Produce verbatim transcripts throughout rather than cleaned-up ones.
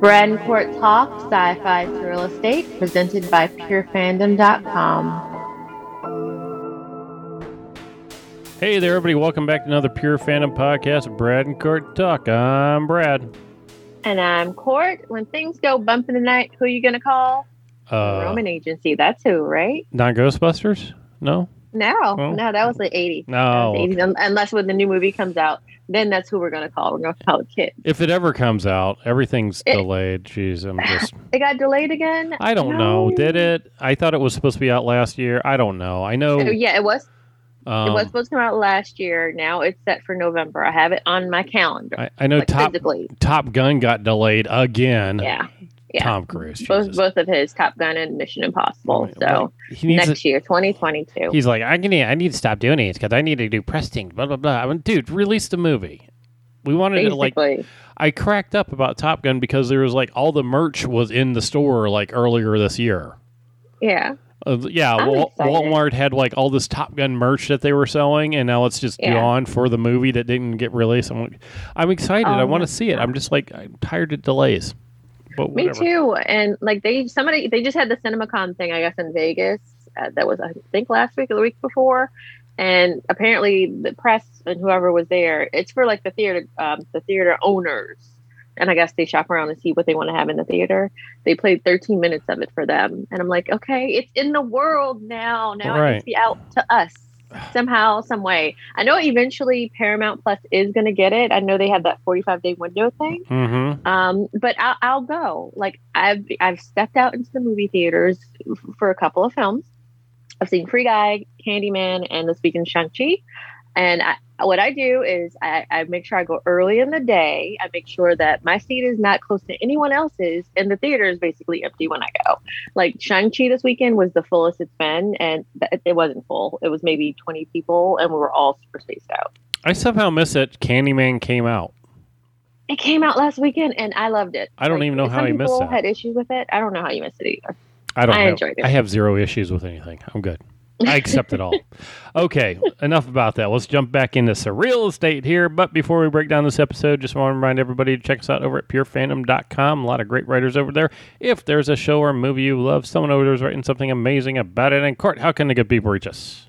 Brandcourt Talk, Sci-Fi Surreal Estate, presented by Pure Fandom dot com. Hey there, everybody. Welcome back to another Pure Fandom podcast of Brandcourt Talk. I'm Brad. And I'm Court. When things go bump in the night, who are you going to call? Uh, Roman Agency. That's who, right? Not Ghostbusters? No? No. Oh. No, that was the eighties. No. The eighties. Unless when the new movie comes out. Then that's who we're going to call. We're going to call it Kids. If it ever comes out, everything's it, delayed. Jeez, I'm just... It got delayed again? I don't no. know. Did it? I thought it was supposed to be out last year. I don't know. I know... Uh, yeah, it was. Um, it was supposed to come out last year. Now it's set for November. I have it on my calendar. I, I know like Top, Top Gun got delayed again. Yeah. Yeah. Tom Cruise. Both, both of his, Top Gun and Mission Impossible. Right, so right. next a, year, twenty twenty-two. He's like, I, can, I need to stop doing it because I need to do press things, blah, blah, blah. I went, dude, release the movie. We wanted Basically. to like... I cracked up about Top Gun because there was like all the merch was in the store like earlier this year. Yeah. Uh, yeah. Wal- Walmart had like all this Top Gun merch that they were selling and now it's just yeah. gone for the movie that didn't get released. I'm, like, I'm excited. Oh, I want to see it. I'm just like, I'm tired of delays. Me too, and like they somebody they just had the CinemaCon thing, I guess, in Vegas uh, that was I think last week or the week before, and apparently the press and whoever was there, it's for like the theater um, the theater owners, and I guess they shop around and see what they want to have in the theater. They played thirteen minutes of it for them, and I'm like, okay, it's in the world now. Now right. it needs to be out to us somehow, some way. I know eventually Paramount Plus is going to get it. I know they have that forty-five day window thing. Mm-hmm. Um, but I'll, I'll go. Like I've I've stepped out into the movie theaters for a couple of films. I've seen Free Guy, Candyman, and this weekend Shang-Chi. And I, what I do is I, I make sure I go early in the day. I make sure that my seat is not close to anyone else's, and the theater is basically empty when I go. Like Shang-Chi this weekend was the fullest it's been, and th- it wasn't full. It was maybe twenty people, and we were all super spaced out. I somehow miss it. Candyman came out. It came out last weekend, and I loved it. I don't like, even know how I missed it. Some people had issues with it. I don't know how you missed it either. I don't. I know. enjoyed it. I have zero issues with anything. I'm good. I accept it all. Okay, enough about that. Let's jump back into Surreal Estate here. But before we break down this episode, just want to remind everybody to check us out over at pure fandom dot com. A lot of great writers over there. If there's a show or movie you love, someone over there is writing something amazing about it. And Court, how can the good people reach us?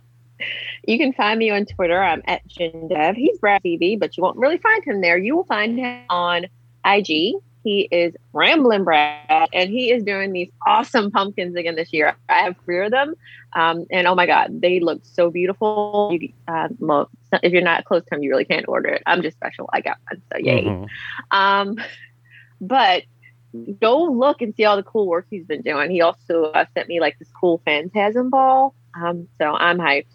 You can find me on Twitter. I'm at Jindev. He's Brad T V, but you won't really find him there. You will find him on I G. He is Ramblin' Brad, and he is doing these awesome pumpkins again this year. I have three of them, um, and oh my God, they look so beautiful. Uh, well, if you're not close to him, you really can't order it. I'm just special. I got one, so yay. Mm-hmm. Um, but go look and see all the cool work he's been doing. He also uh, sent me like this cool phantasm ball, um, so I'm hyped.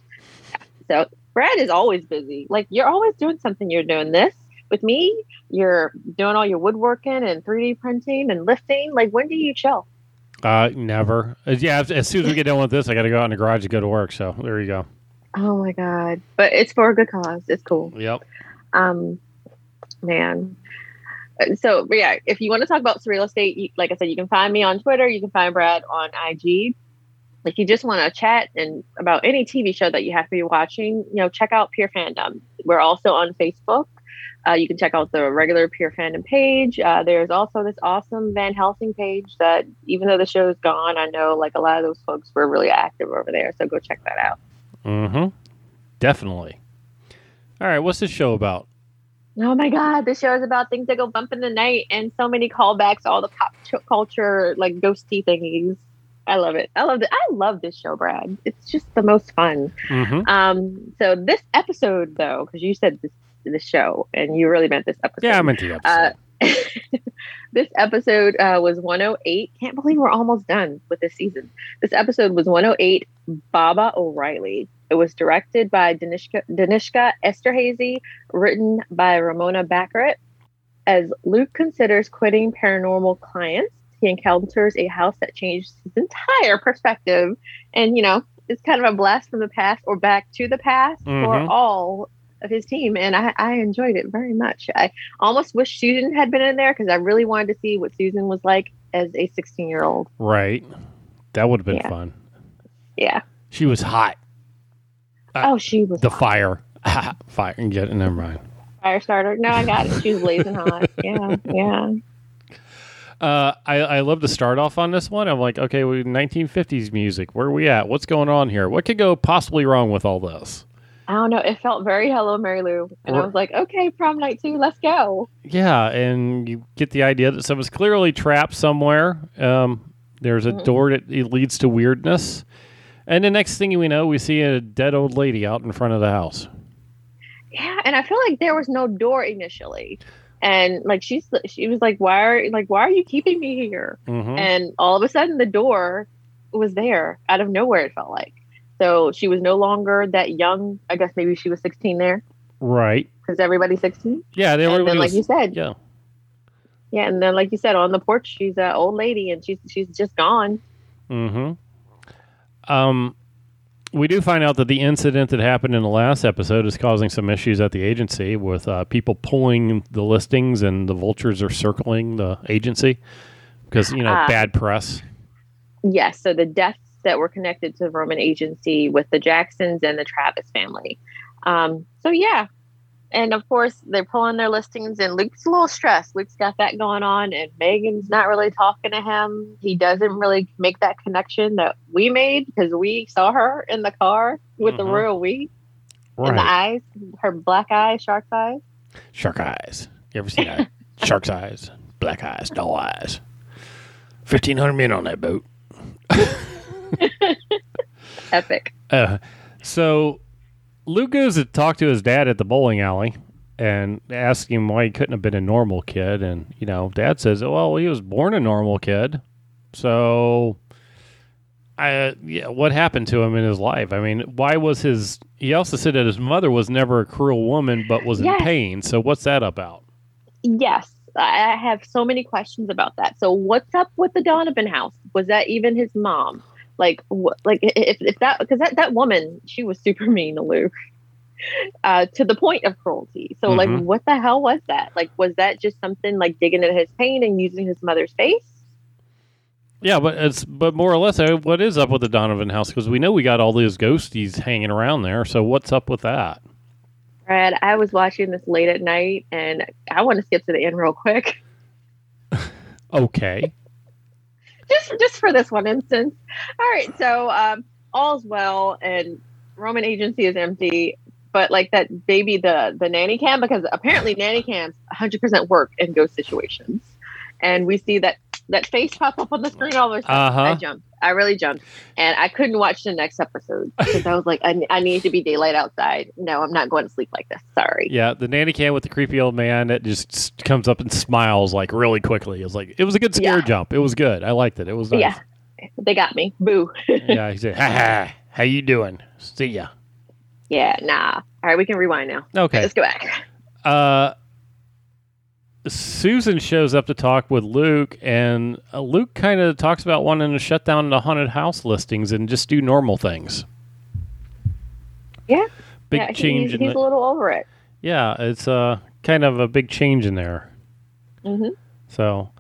So Brad is always busy. Like you're always doing something. You're doing this. With me, you're doing all your woodworking and three D printing and lifting. Like, when do you chill? Uh, never. Yeah, as soon as we get done with this, I got to go out in the garage to go to work. So there you go. Oh my God! But it's for a good cause. It's cool. Yep. Um, man. So yeah, if you want to talk about Surreal Estate, you, like I said, you can find me on Twitter. You can find Brad on I G. If you just want to chat and about any T V show that you have to be watching, you know, check out Pure Fandom. We're also on Facebook. Uh, you can check out the regular Pure Fandom page. Uh, there's also this awesome Van Helsing page that even though the show is gone, I know like a lot of those folks were really active over there. So go check that out. Mm-hmm. Definitely. All right. What's this show about? Oh, my God. This show is about things that go bump in the night and so many callbacks, all the pop ch- culture, like ghosty thingies. I love it. I love it. I love this show, Brad. It's just the most fun. Mm-hmm. Um, so this episode, though, because you said this the show and you really meant this episode. Yeah, I meant the episode. Uh, this episode uh, was one oh eight. Can't believe we're almost done with this season. This episode was one oh eight, Baba O'Reilly. It was directed by Denishka, Denishka Esterhazy, written by Ramona Baccarat. As Luke considers quitting paranormal clients, he encounters a house that changes his entire perspective. And, you know, it's kind of a blast from the past or back to the past mm-hmm. for all of his team, and I, I enjoyed it very much. I almost wish Susan had been in there because I really wanted to see what Susan was like as a sixteen year old. Right, that would have been yeah. fun. Yeah, she was hot. Uh, oh, she was the hot. fire, fire. Yeah, never mind. Fire starter. No, I got it. She was blazing hot. Yeah, yeah. Uh, I, I love to start off on this one. I'm like, okay, we nineteen fifties music. Where are we at? What's going on here? What could go possibly wrong with all this? I don't know. It felt very Hello, Mary Lou. And or, I was like, okay, prom night two, let's go. Yeah, and you get the idea that someone's clearly trapped somewhere. Um, there's a mm-hmm. door that it leads to weirdness. And the next thing we know, we see a dead old lady out in front of the house. Yeah, and I feel like there was no door initially. And like she's, she was like, "Why are like why are you keeping me here?" Mm-hmm. And all of a sudden, the door was there out of nowhere. It felt like so she was no longer that young. I guess maybe she was sixteen there, right? Because everybody's sixteen. Yeah, they were. Like you said, yeah, yeah. And then, like you said, on the porch, she's an old lady, and she's she's just gone. Mm-hmm. Um, we do find out that the incident that happened in the last episode is causing some issues at the agency with uh, people pulling the listings, and the vultures are circling the agency because, you know, uh, bad press. Yes. So the deaths that were connected to the Roman Agency with the Jacksons and the Travis family. Um, so, yeah. And, of course, they're pulling their listings, and Luke's a little stressed. Luke's got that going on, and Megan's not really talking to him. He doesn't really make that connection that we made because we saw her in the car with mm-hmm. the royal we. Right. And the eyes, her black eyes, shark's eyes. Shark eyes. You ever seen that? Shark's eyes, black eyes, doll eyes. fifteen hundred men on that boat. Epic. Uh, so... Luke goes to talk to his dad at the bowling alley and asks him why he couldn't have been a normal kid. And, you know, dad says, well, he was born a normal kid. So, I yeah, what happened to him in his life? I mean, why was his... He also said that his mother was never a cruel woman, but was yes. in pain. So what's that about? Yes. I have so many questions about that. So what's up with the Donovan house? Was that even his mom? Like, wh- like if, if that, because that, that woman, she was super mean to Luke, uh, to the point of cruelty. So, mm-hmm. like, what the hell was that? Like, was that just something like digging at his pain and using his mother's face? Yeah, but it's but more or less, what is up with the Donovan house? Because we know we got all these ghosties hanging around there. So what's up with that? Brad, I was watching this late at night, and I want to skip to the end real quick. Okay. Just, just for this one instance. All right, so um, all's well, and Roman Agency is empty, but like that baby, the the nanny cam, because apparently nanny cams one hundred percent work in ghost situations, and we see that that face pop up on the screen all the time. Uh-huh. I jumped, I really jumped, and I couldn't watch the next episode because I was like, I, I need to be daylight outside. No, I'm not going to sleep like this. Sorry. Yeah, the nanny cam with the creepy old man that just comes up and smiles like really quickly. It was like it was a good scare yeah. jump. It was good. I liked it. It was nice. Yeah, they got me. Boo. Yeah, he said, "Ha ha, how you doing? See ya." Yeah, nah. All right, we can rewind now. Okay, let's go back. Uh. Susan shows up to talk with Luke, and uh, Luke kind of talks about wanting to shut down the haunted house listings and just do normal things. Yeah. Big yeah, change. He's, in he's the, a little over it. Yeah, it's uh, kind of a big change in there. Mm-hmm. So,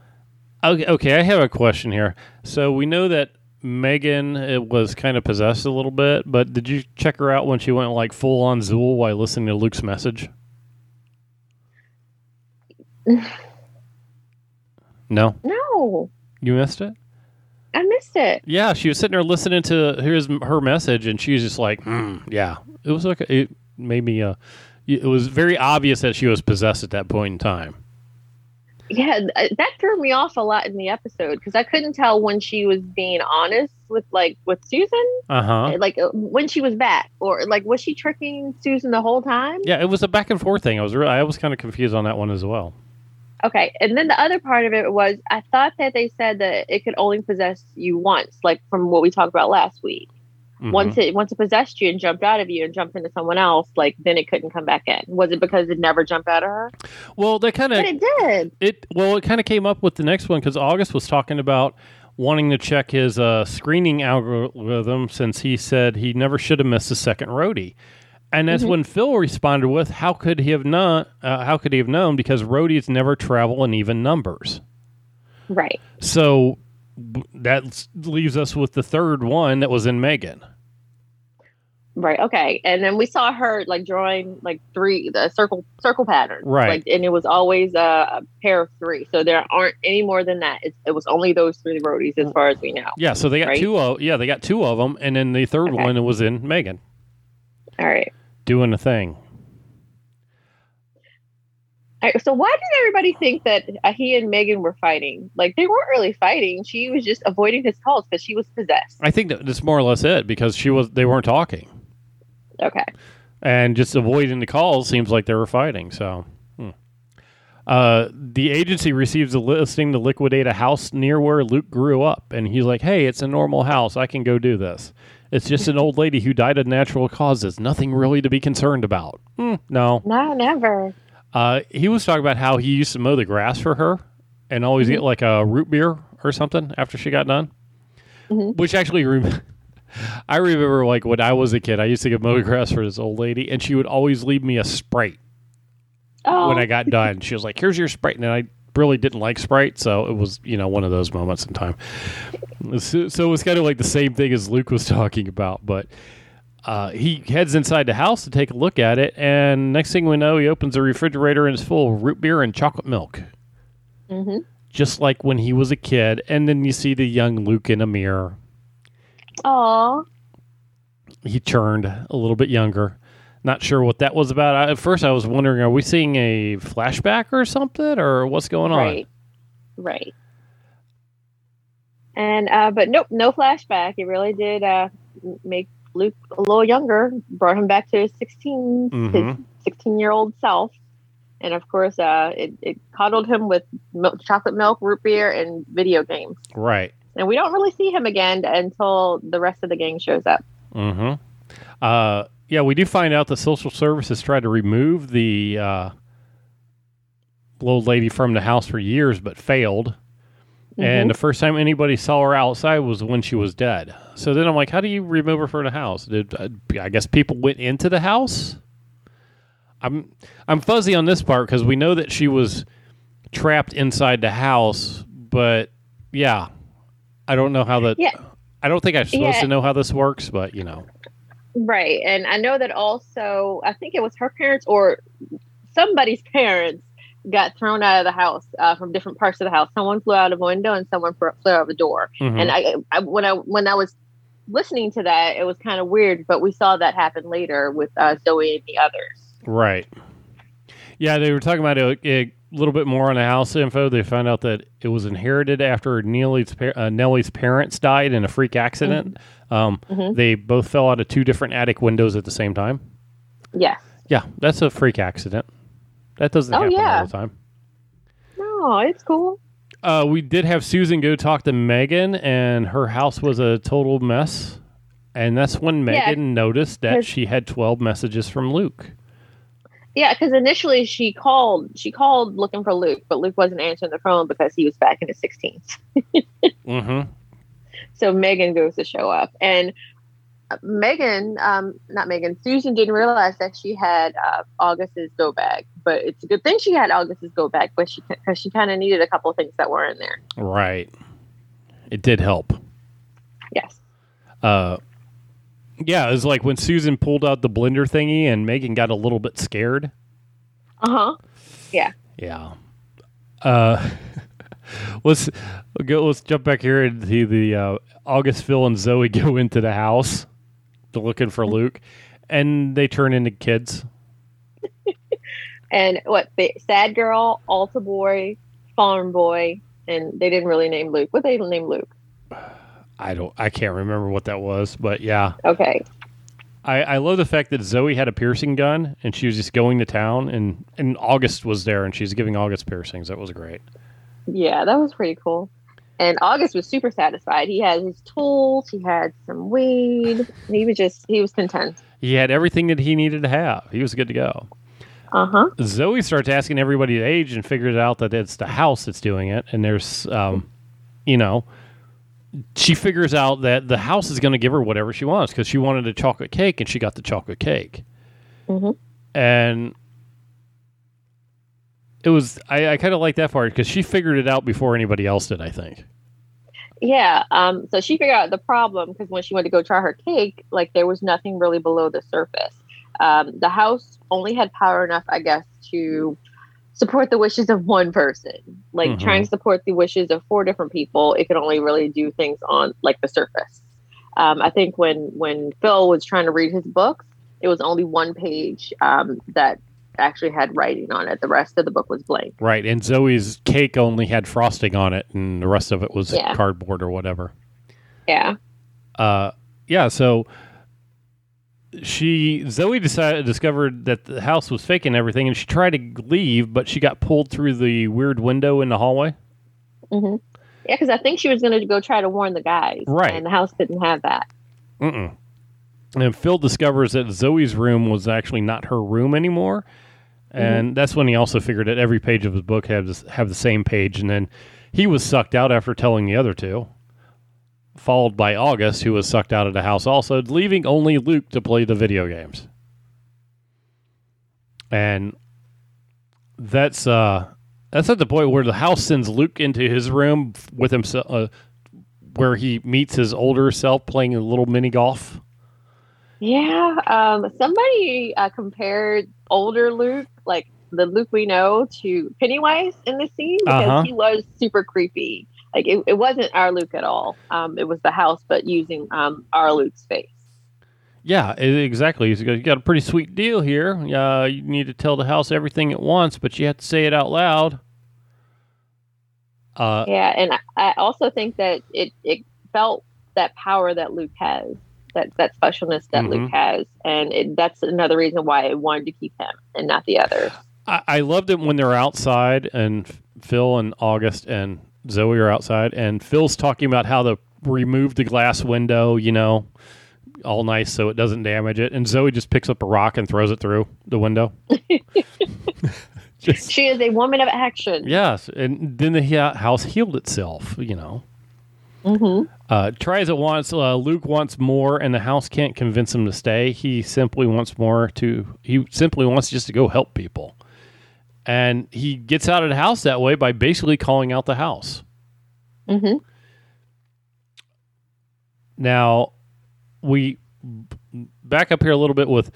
okay, okay, I have a question here. So we know that Megan it was kind of possessed a little bit, but did you check her out when she went like full on Zool while listening to Luke's message? No. No. You missed it? I missed it. Yeah, she was sitting there listening to his, her message, and she was just like, mm, yeah. It was okay. It made me, uh, it was very obvious that she was possessed at that point in time. Yeah, that threw me off a lot in the episode because I couldn't tell when she was being honest with, like, with Susan. Uh-huh. Like, when she was back. Or, like, was she tricking Susan the whole time? Yeah, it was a back and forth thing. I was really, I was kind of confused on that one as well. Okay, and then the other part of it was I thought that they said that it could only possess you once, like from what we talked about last week. Mm-hmm. Once it once it possessed you and jumped out of you and jumped into someone else, like then it couldn't come back in. Was it because it never jumped out of her? Well, they kind of. But it did. It well, it kind of came up with the next one because August was talking about wanting to check his uh, screening algorithm since he said he never should have missed a second roadie. And that's mm-hmm. when Phil responded with, "How could he have known? Uh, how could he have known? Because roadies never travel in even numbers." Right. So that leaves us with the third one that was in Megan. Right. Okay. And then we saw her like drawing like three, the circle, circle patterns. Right. Like, and it was always uh, a pair of three. So there aren't any more than that. It's, it was only those three roadies as far as we know. Yeah. So they got right? two. Of, yeah. They got two of them. And then the third okay. one was in Megan. All right. Doing the thing. So why did everybody think that he and Megan were fighting? Like, they weren't really fighting. She was just avoiding his calls because she was possessed. I think that that's more or less it, because she was they weren't talking. Okay. And just avoiding the calls seems like they were fighting. So, hmm. uh, the agency receives a listing to liquidate a house near where Luke grew up. And he's like, hey, it's a normal house. I can go do this. It's just an old lady who died of natural causes. Nothing really to be concerned about. Hmm, no. No, never. Uh, he was talking about how he used to mow the grass for her and always mm-hmm. get like a root beer or something after she got done, mm-hmm. which actually rem- I remember like when I was a kid, I used to get mow the grass for this old lady and she would always leave me a Sprite oh. when I got done. She was like, here's your Sprite. And I really didn't like Sprite. So it was, you know, one of those moments in time. So, so it was kind of like the same thing as Luke was talking about, but Uh, he heads inside the house to take a look at it, and next thing we know, he opens the refrigerator and it's full of root beer and chocolate milk. Mm-hmm. Just like when he was a kid, and then you see the young Luke in a mirror. Aww. He turned a little bit younger. Not sure what that was about. I, at first, I was wondering, are we seeing a flashback or something, or what's going on? Right, right. And, uh, but nope, no flashback. It really did uh, make Luke a little younger, brought him back to his sixteen mm-hmm. his sixteen year old self, and of course uh it, it coddled him with milk, chocolate milk, root beer, and video games. Right. And we don't really see him again until the rest of the gang shows up. Mm-hmm. Uh yeah we do find out the social services tried to remove the uh old lady from the house for years but failed. Mm-hmm. And the first time anybody saw her outside was when she was dead. So then I'm like, how do you remove her from the house? Did, uh, I guess people went into the house? I'm I'm fuzzy on this part because we know that she was trapped inside the house. But, yeah, I don't know how that... Yeah. I don't think I'm supposed yeah. to know how this works, but, you know. Right. And I know that also, I think it was her parents or somebody's parents got thrown out of the house uh, from different parts of the house. Someone flew out of a window and someone flew out of a door. Mm-hmm. And I, I, when I when I was listening to that, it was kind of weird. But we saw that happen later with uh, Zoe and the others. Right. Yeah, they were talking about a, a little bit more on the house info. They found out that it was inherited after Nelly's par- uh, Nelly's parents died in a freak accident. Mm-hmm. Um, mm-hmm. They both fell out of two different attic windows at the same time. Yes. Yeah, that's a freak accident. That doesn't oh, happen yeah. all the time. No, it's cool. Uh, we did have Susan go talk to Megan, and her house was a total mess. And that's when Megan yeah, noticed that she had twelve messages from Luke. Yeah, because initially she called she called looking for Luke, but Luke wasn't answering the phone because he was back in his sixteens. Mm-hmm. So Megan goes to show up. And Megan, um, not Megan, Susan didn't realize that she had uh, August's go bag, but it's a good thing she had August's go bag, but she because she kind of needed a couple of things that were in there. Right, it did help. Yes. Uh, yeah, it was like when Susan pulled out the blender thingy, and Megan got a little bit scared. Uh huh. Yeah. Yeah. Uh, let's go. Let's jump back here and see the uh, August, Phil, and Zoe go into the house. Looking for Luke, and they turn into kids. And what? They, sad girl, altar boy, farm boy, and they didn't really name Luke. What they named Luke? I don't. I can't remember what that was, but yeah. Okay. I, I love the fact that Zoe had a piercing gun, and she was just going to town, and and August was there, and she's giving August piercings. That was great. Yeah, that was pretty cool. And August was super satisfied. He had his tools. He had some weed. He was just, he was content. He had everything that he needed to have. He was good to go. Uh-huh. Zoe starts asking everybody's age and figures out that it's the house that's doing it. And there's, um, you know, she figures out that the house is going to give her whatever she wants because she wanted a chocolate cake and she got the chocolate cake. Mm-hmm. And it was, I, I kind of like that part because she figured it out before anybody else did, I think. Yeah. Um, so she figured out the problem because when she went to go try her cake, like there was nothing really below the surface. Um, the house only had power enough, I guess, to support the wishes of one person. Like mm-hmm. trying to support the wishes of four different people, it could only really do things on like the surface. Um, I think when when Phil was trying to read his books, it was only one page um, that actually had writing on it. The rest of the book was blank. Right, and Zoe's cake only had frosting on it, and the rest of it was yeah. cardboard or whatever. Yeah. Uh, yeah, so she Zoe decided discovered that the house was fake and everything, and she tried to leave, but she got pulled through the weird window in the hallway. Mm-hmm. Yeah, because I think she was going to go try to warn the guys. Right. And the house didn't have that. Mm-mm. And Phil discovers that Zoe's room was actually not her room anymore. And mm-hmm. that's when he also figured that every page of his book has have the same page. And then he was sucked out after telling the other two. Followed by August, who was sucked out of the house also, leaving only Luke to play the video games. And that's... uh. That's at the point where the house sends Luke into his room with himself, uh, where he meets his older self playing a little mini golf. Yeah, um, somebody uh, compared older Luke, like the Luke we know, to Pennywise in the scene because uh-huh. he was super creepy. Like it, it wasn't our Luke at all. Um, it was the house, but using um, our Luke's face. Yeah, exactly. You got a pretty sweet deal here. Uh, you need to tell the house everything at once, but you have to say it out loud. Uh, yeah, and I also think that it, it felt that power that Luke has, that, that specialness that mm-hmm. Luke has, and it, that's another reason why I wanted to keep him and not the others. I, I loved it when they're outside, and Phil and August and Zoe are outside, and Phil's talking about how to remove the glass window, you know, all nice so it doesn't damage it, and Zoe just picks up a rock and throws it through the window. just, she is a woman of action. Yes, and then the house healed itself, you know. Mm-hmm. Uh, tries it once, uh, Luke wants more, and the house can't convince him to stay. He simply wants more to, he simply wants just to go help people. And he gets out of the house that way by basically calling out the house. Mm-hmm. Now, we back up here a little bit with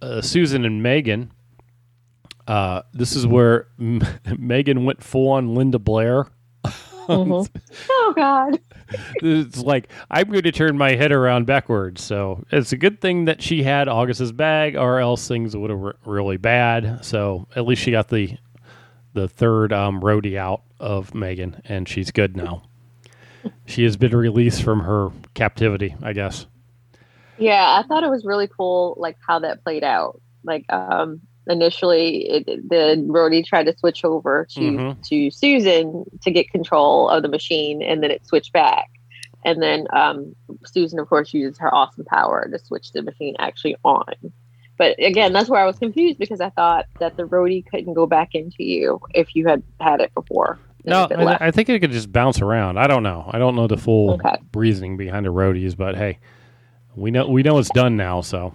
uh, Susan and Megan. Uh, this is where M- Megan went full on Linda Blair. Mm-hmm. Oh, God. It's like, I'm going to turn my head around backwards. So it's a good thing that she had August's bag or else things would have re- really bad. So at least she got the the third um, roadie out of Megan, and she's good now. She has been released from her captivity, I guess. Yeah, I thought it was really cool, like how that played out. Like um, initially, it, the roadie tried to switch over to mm-hmm. to Susan to get control of the machine, and then it switched back. And then um, Susan, of course, uses her awesome power to switch the machine actually on. But again, that's where I was confused because I thought that the roadie couldn't go back into you if you had had it before. No, I, I think it could just bounce around. I don't know. I don't know the full okay. reasoning behind the roadies, but hey, we know we know it's done now. So,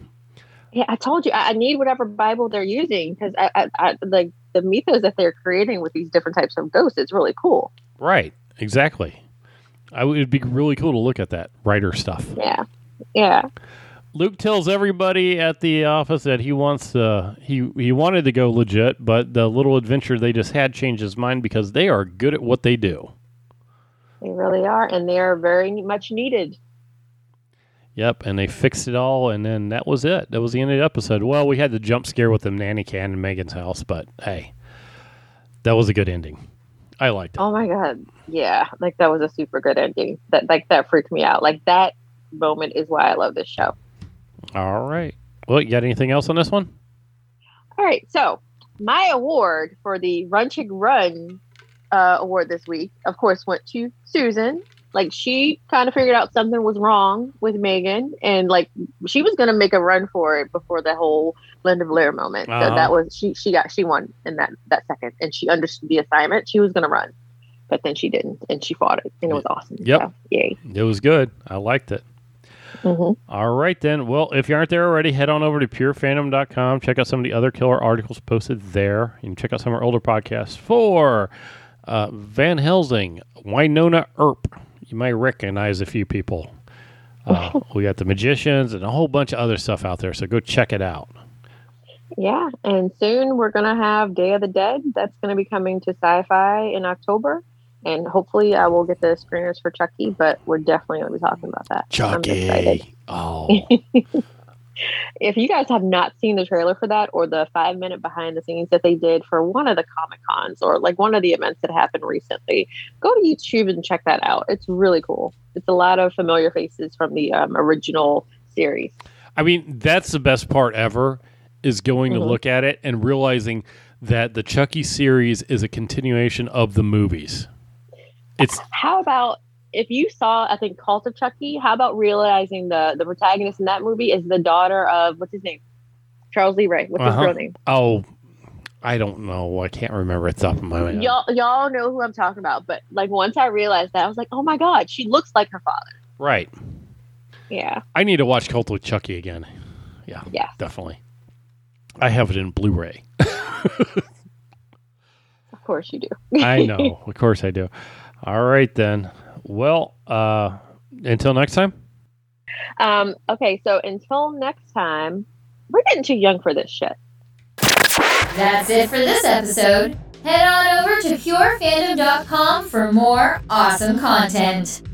yeah, I told you I need whatever Bible they're using because I, I, I like the mythos that they're creating with these different types of ghosts. It's really cool. Right. Exactly. I would it'd be really cool to look at that writer stuff. Yeah. Yeah. Luke tells everybody at the office that he wants uh, he he wanted to go legit, but the little adventure they just had changed his mind because they are good at what they do. They really are, and they are very much needed. Yep, and they fixed it all, and then that was it. That was the end of the episode. Well, we had the jump scare with the nanny can in Megan's house, but hey, that was a good ending. I liked it. Oh my God, yeah, like that was a super good ending. That like that freaked me out. Like that moment is why I love this show. All right. Well, you got anything else on this one? All right. So my award for the Run Chick Run uh, award this week, of course, went to Susan. Like she kind of figured out something was wrong with Megan, and like she was going to make a run for it before the whole Linda Blair moment. Uh-huh. So that was she. She got she won in that that second, and she understood the assignment. She was going to run, but then she didn't, and she fought it, and it was awesome. Yep. So, yay. It was good. I liked it. Mm-hmm. All right, then. Well, if you aren't there already, head on over to pure fandom dot com. Check out some of the other killer articles posted there. You can check out some of our older podcasts for uh, Van Helsing, Winona Earp. you might recognize a few people. Uh, we got The Magicians and a whole bunch of other stuff out there, so go check it out. Yeah, and soon we're going to have Day of the Dead. That's going to be coming to Sci-Fi in October, and hopefully I will get the screeners for Chucky, but we're definitely going to be talking about that. Chucky! I'm excited. Oh. If you guys have not seen the trailer for that or the five minute behind the scenes that they did for one of the Comic Cons or like one of the events that happened recently, go to YouTube and check that out. It's really cool. It's a lot of familiar faces from the um, original series. I mean, that's the best part ever is going mm-hmm. to look at it and realizing that the Chucky series is a continuation of the movies. It's how about if you saw, I think, Cult of Chucky, how about realizing the, the protagonist in that movie is the daughter of, what's his name? Charles Lee Ray. What's uh-huh. his real name? Oh, I don't know. I can't remember at the top of my head. Y'all, y'all know who I'm talking about. But like once I realized that, I was like, oh my God, she looks like her father. Right. Yeah. I need to watch Cult of Chucky again. Yeah. Yeah. Definitely. I have it in Blu-ray. Of course you do. I know. Of course I do. All right, then. Well, uh, until next time. Um, okay, so until next time, we're getting too young for this shit. That's it for this episode. Head on over to pure fandom dot com for more awesome content.